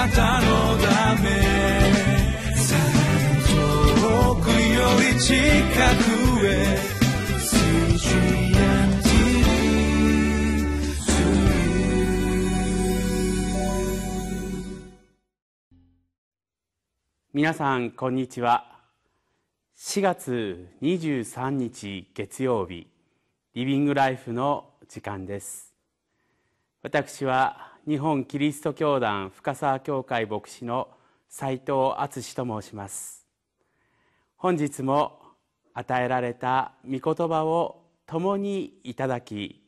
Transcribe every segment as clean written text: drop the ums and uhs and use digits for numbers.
なたのため」「遠くより近くへ」皆さんこんにちは。4月23日月曜日、リビングライフの時間です。私は日本キリスト教団深沢教会牧師の斉藤敦史と申します。本日も与えられた御言葉を共にいただき、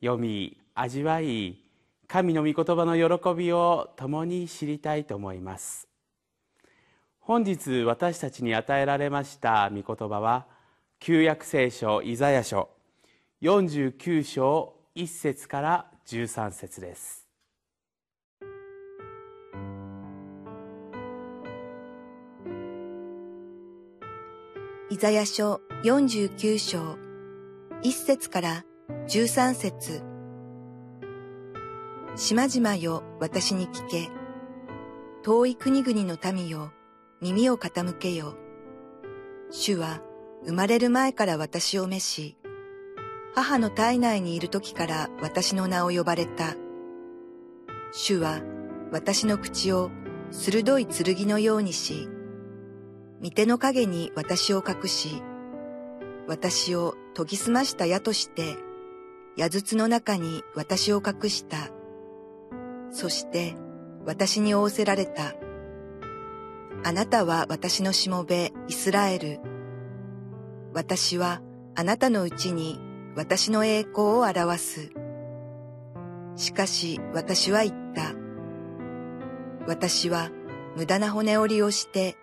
読み味わい、神の御言葉の喜びを共に知りたいと思います。本日私たちに与えられました御言葉は、旧約聖書イザヤ書49章1節から13節です。イザヤ書49章1節から13節。島々よ、私に聞け。遠い国々の民よ、耳を傾けよ。主は生まれる前から私を召し、母の胎内にいる時から私の名を呼ばれた。主は私の口を鋭い剣のようにし、御手の陰に私を隠し、私を研ぎ澄ました矢として、矢筒の中に私を隠した。そして私に仰せられた。あなたは私のしもべ、イスラエル。私はあなたのうちに私の栄光を表す。しかし私は言った。私は無駄な骨折りをして、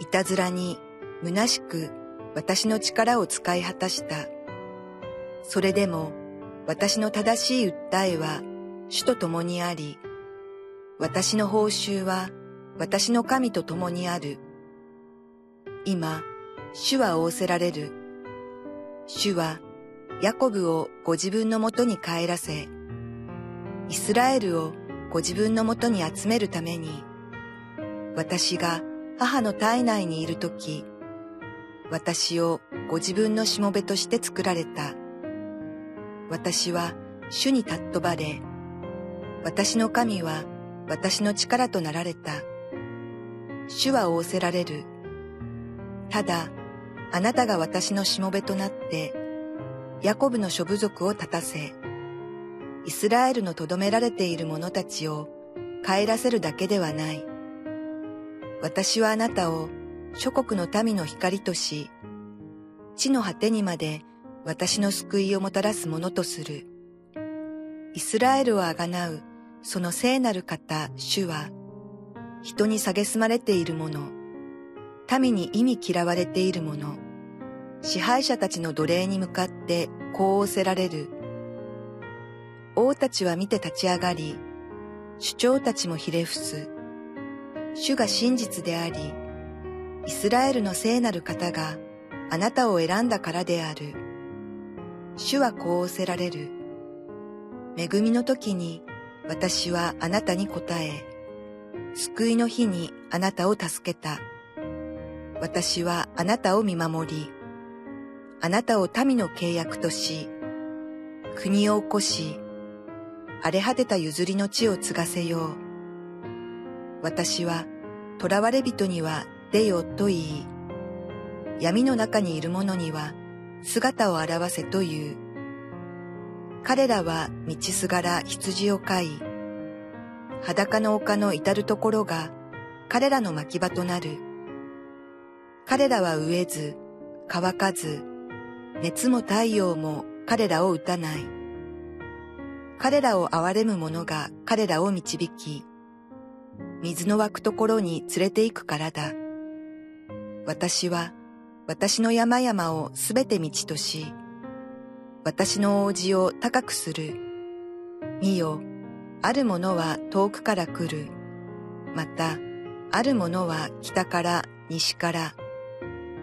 いたずらに虚しく私の力を使い果たした。それでも私の正しい訴えは主と共にあり、私の報酬は私の神と共にある。今、主は仰せられる。主は、ヤコブをご自分のもとに帰らせ、イスラエルをご自分のもとに集めるために、私が母の胎内にいるとき、私をご自分のしもべとして作られた。私は主に尊ばれ、私の神は私の力となられた。主は仰せられる。ただ、あなたが私のしもべとなって、ヤコブの諸部族を立たせ、イスラエルのとどめられている者たちを帰らせるだけではない。私はあなたを諸国の民の光とし、地の果てにまで私の救いをもたらすものとする。イスラエルをあがなう、その聖なる方、主は、人に蔑まれているもの、民に忌み嫌われているもの、支配者たちの奴隷に向かってこう仰せられる。王たちは見て立ち上がり、首長たちもひれ伏す。主が真実であり、イスラエルの聖なる方があなたを選んだからである。主はこう仰せられる。恵みの時に私はあなたに答え、救いの日にあなたを助けた。私はあなたを見守り、あなたを民の契約とし、国を起こし、荒れ果てた譲りの地を継がせよう。私は囚われ人には出よと言い、闇の中にいる者には姿を現せと言う。彼らは道すがら羊を飼い、裸の丘の至るところが彼らの牧場となる。彼らは飢えず、乾かず、熱も太陽も彼らを打たない。彼らを憐れむ者が彼らを導き、水の湧くところに連れて行くからだ。私は私の山々をすべて道とし、私の王子を高くする。見よ、ある者は遠くから来る。また、ある者は北から西から。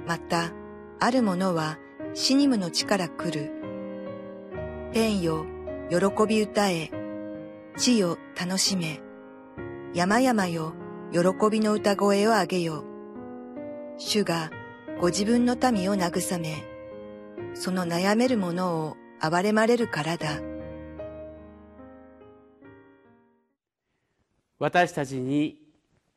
また、ある者はシニムの地から来る。天よ、喜び歌え。地よ、楽しめ。山々よ、喜びの歌声をあげよ。主がご自分の民を慰め、その悩める者を憐れまれるからだ。私たちに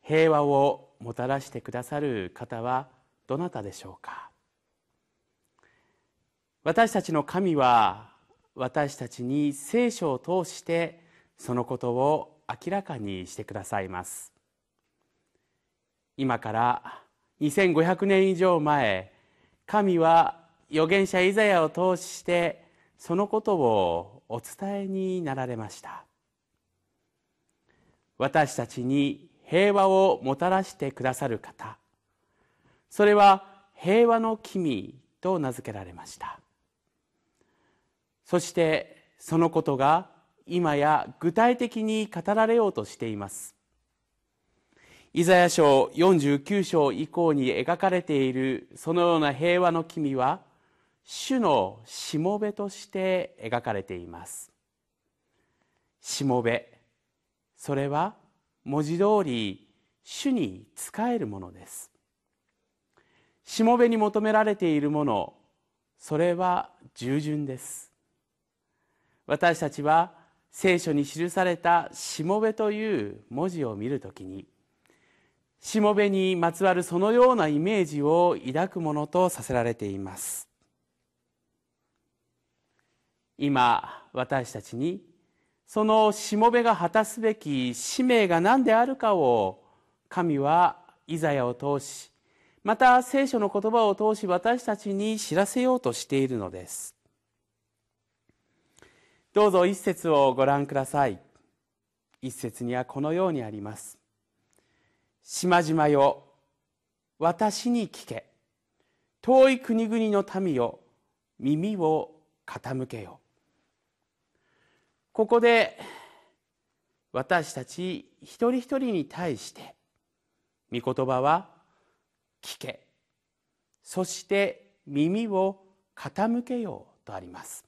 平和をもたらしてくださる方はどなたでしょうか。私たちの神は私たちに聖書を通してそのことを明らかにしてくださいます。今から2500年以上前、神は預言者イザヤを通してそのことをお伝えになられました。私たちに平和をもたらしてくださる方、それは平和の君と名付けられました。そしてそのことが今や具体的に語られようとしています。イザヤ書49章以降に描かれているそのような平和の君は、主のしもべとして描かれています。しもべ、それは文字通り主に仕えるものです。しもべに求められているもの、それは従順です。私たちは聖書に記されたしもべという文字を見るときに、しもべにまつわるそのようなイメージを抱くものとさせられています。今私たちにそのしもべが果たすべき使命が何であるかを、神はイザヤを通し、また聖書の言葉を通し私たちに知らせようとしているのです。どうぞ一節をご覧ください。一節にはこのようにあります。島々よ、私に聞け。遠い国々の民よ、耳を傾けよ。ここで私たち一人一人に対して御言葉は聞け、そして耳を傾けようとあります。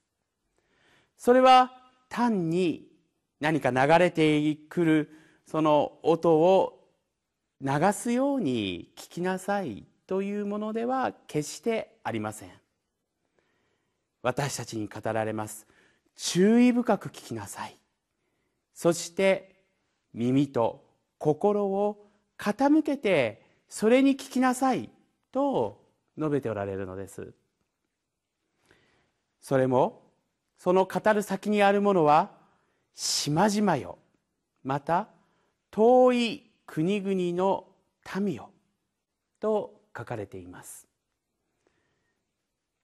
それは単に何か流れてくるその音を流すように聞きなさいというものでは決してありません。私たちに語られます、注意深く聞きなさい。そして耳と心を傾けてそれに聞きなさいと述べておられるのです。それもその語る先にあるものは、島々よ、また遠い国々の民よと書かれています。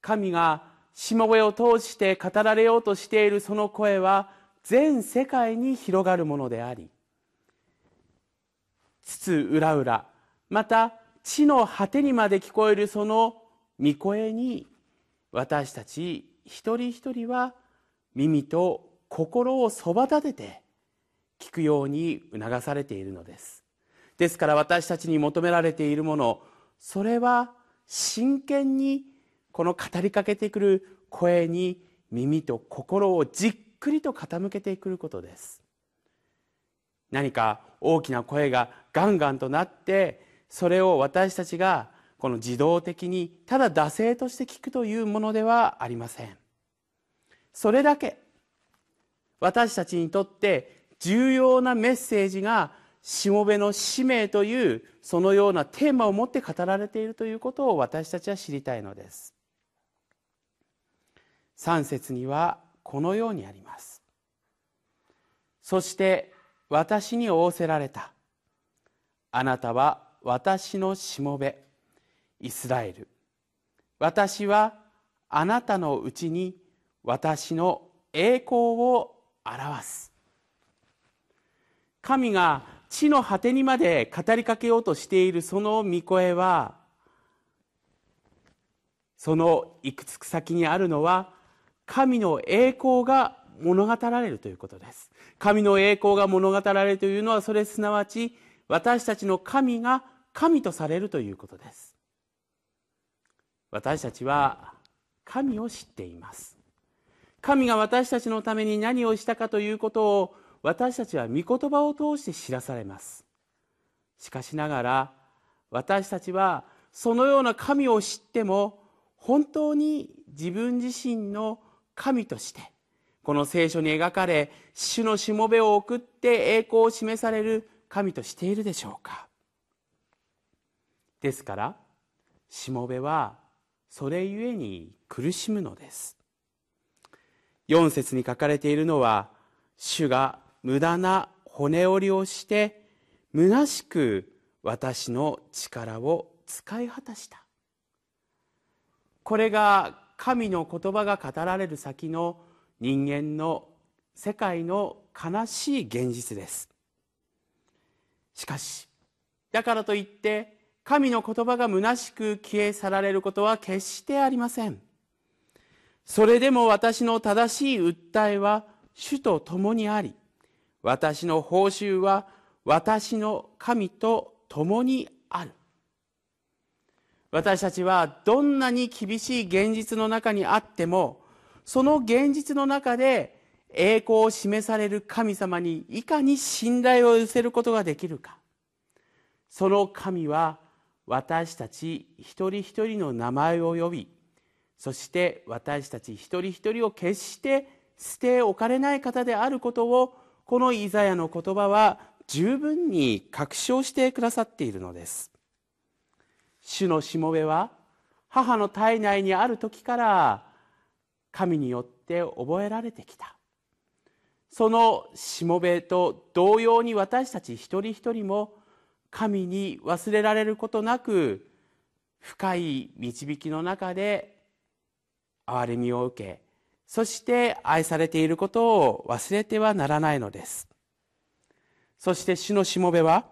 神がしもべを通して語られようとしているその声は全世界に広がるものであり、津々浦々、また地の果てにまで聞こえるその御声に、私たち一人一人は耳と心をそば立てて聞くように促されているのです。ですから私たちに求められているもの、それは真剣にこの語りかけてくる声に耳と心をじっくりと傾けてくることです。何か大きな声がガンガンとなって、それを私たちがこの自動的にただ惰性として聞くというものではありません。それだけ私たちにとって重要なメッセージが、しもべの使命というそのようなテーマを持って語られているということを私たちは知りたいのです。3節にはこのようにあります。そして私に仰せられた。あなたは私のしもべ、イスラエル。私はあなたのうちに私の栄光を表す。神が地の果てにまで語りかけようとしているその御声は、そのいくつく先にあるのは神の栄光が物語られるということです。神の栄光が物語られるというのは、それすなわち私たちの神が神とされるということです。私たちは神を知っています。神が私たちのために何をしたかということを私たちは御言葉を通して知らされます。しかしながら私たちはそのような神を知っても、本当に自分自身の神としてこの聖書に描かれ、主のしもべを送って栄光を示される神としているでしょうか。ですからしもべはそれゆえに苦しむのです。4節に書かれているのは、主が無駄な骨折りをして虚しく私の力を使い果たした。これが神の言葉が語られる先の人間の世界の悲しい現実です。しかしだからといって神の言葉が虚しく消え去られることは決してありません。それでも私の正しい訴えは主と共にあり、私の報酬は私の神と共にある。私たちはどんなに厳しい現実の中にあっても、その現実の中で栄光を示される神様にいかに信頼を寄せることができるか。その神は私たち一人一人の名前を呼び、そして私たち一人一人を決して捨ておかれない方であることを、このイザヤの言葉は十分に確証してくださっているのです。主のしもべは母の胎内にある時から神によって覚えられてきた。そのしもべと同様に私たち一人一人も神に忘れられることなく、深い導きの中で憐れみを受け、そして愛されていることを忘れてはならないのです。そして主のしもべは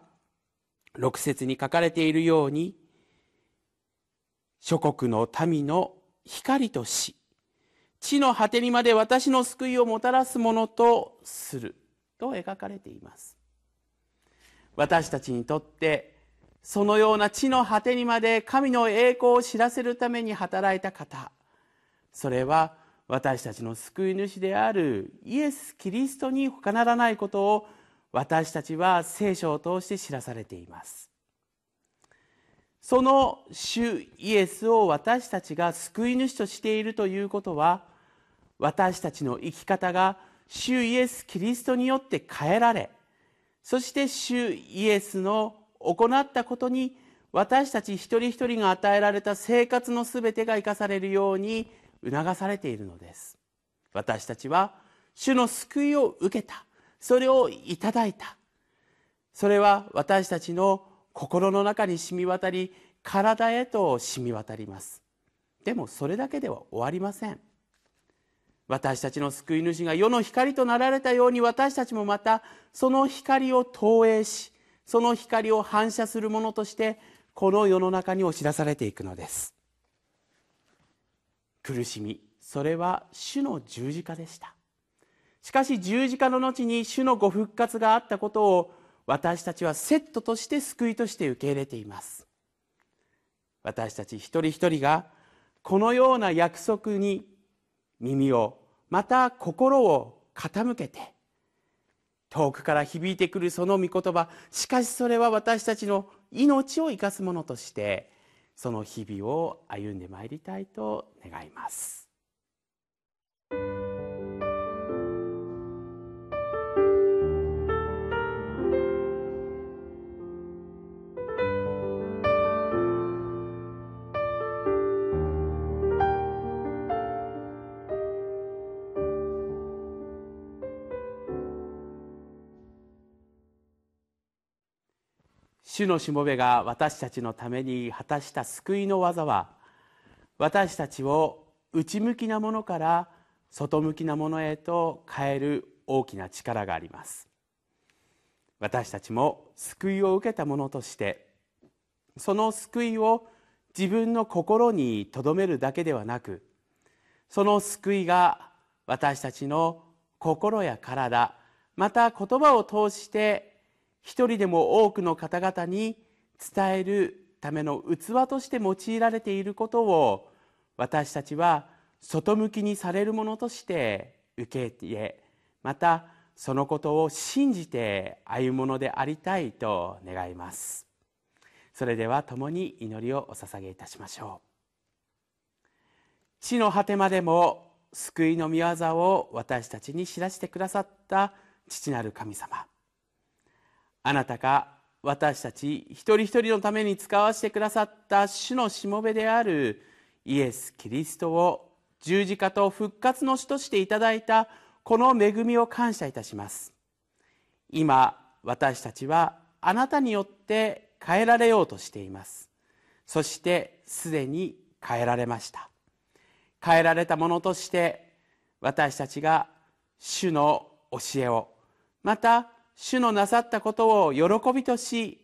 6節に書かれているように、諸国の民の光とし、地の果てにまで私の救いをもたらすものとすると描かれています。私たちにとってそのような地の果てにまで神の栄光を知らせるために働いた方、それは私たちの救い主であるイエス・キリストに他ならないことを、私たちは聖書を通して知らされています。その主イエスを私たちが救い主としているということは、私たちの生き方が主イエス・キリストによって変えられ、そして主イエスの行ったことに私たち一人一人が与えられた生活のすべてが生かされるように促されているのです。私たちは主の救いを受けた、それをいただいた。それは私たちの心の中に染み渡り、体へと染み渡ります。でもそれだけでは終わりません。私たちの救い主が世の光となられたように、私たちもまたその光を投影し、その光を反射するものとしてこの世の中に押し出されていくのです。苦しみ、それは主の十字架でした。しかし十字架の後に主のご復活があったことを、私たちはセットとして救いとして受け入れています。私たち一人一人がこのような約束に耳を、また心を傾けて、遠くから響いてくるその御言葉、しかしそれは私たちの命を生かすものとして、その日々を歩んでまいりたいと願います。主のしもべが私たちのために果たした救いの技は、私たちを内向きなものから外向きなものへと変える大きな力があります。私たちも救いを受けたものとして、その救いを自分の心に留めるだけではなく、その救いが私たちの心や体、また言葉を通して一人でも多くの方々に伝えるための器として用いられていることを、私たちは外向きにされるものとして受け入れ、またそのことを信じて歩むものでありたいと願います。それでは共に祈りをお捧げいたしましょう。地の果てまでも救いの御業を私たちに知らせてくださった父なる神様、あなたが私たち一人一人のために使わせてくださった主のしもべであるイエス・キリストを十字架と復活の主としていただいたこの恵みを感謝いたします。今私たちはあなたによって変えられようとしています。そしてすでに変えられました。変えられたものとして私たちが主の教えを、また主のなさったことを喜びとし、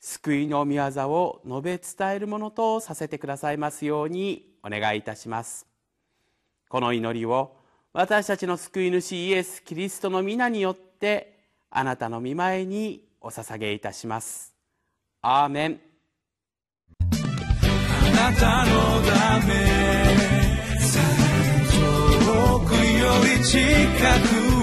救いの御業を述べ伝えるものとさせてくださいますようにお願いいたします。この祈りを私たちの救い主イエス・キリストの皆によってあなたの御前にお捧げいたします。アーメン。あなたのため遠くより近く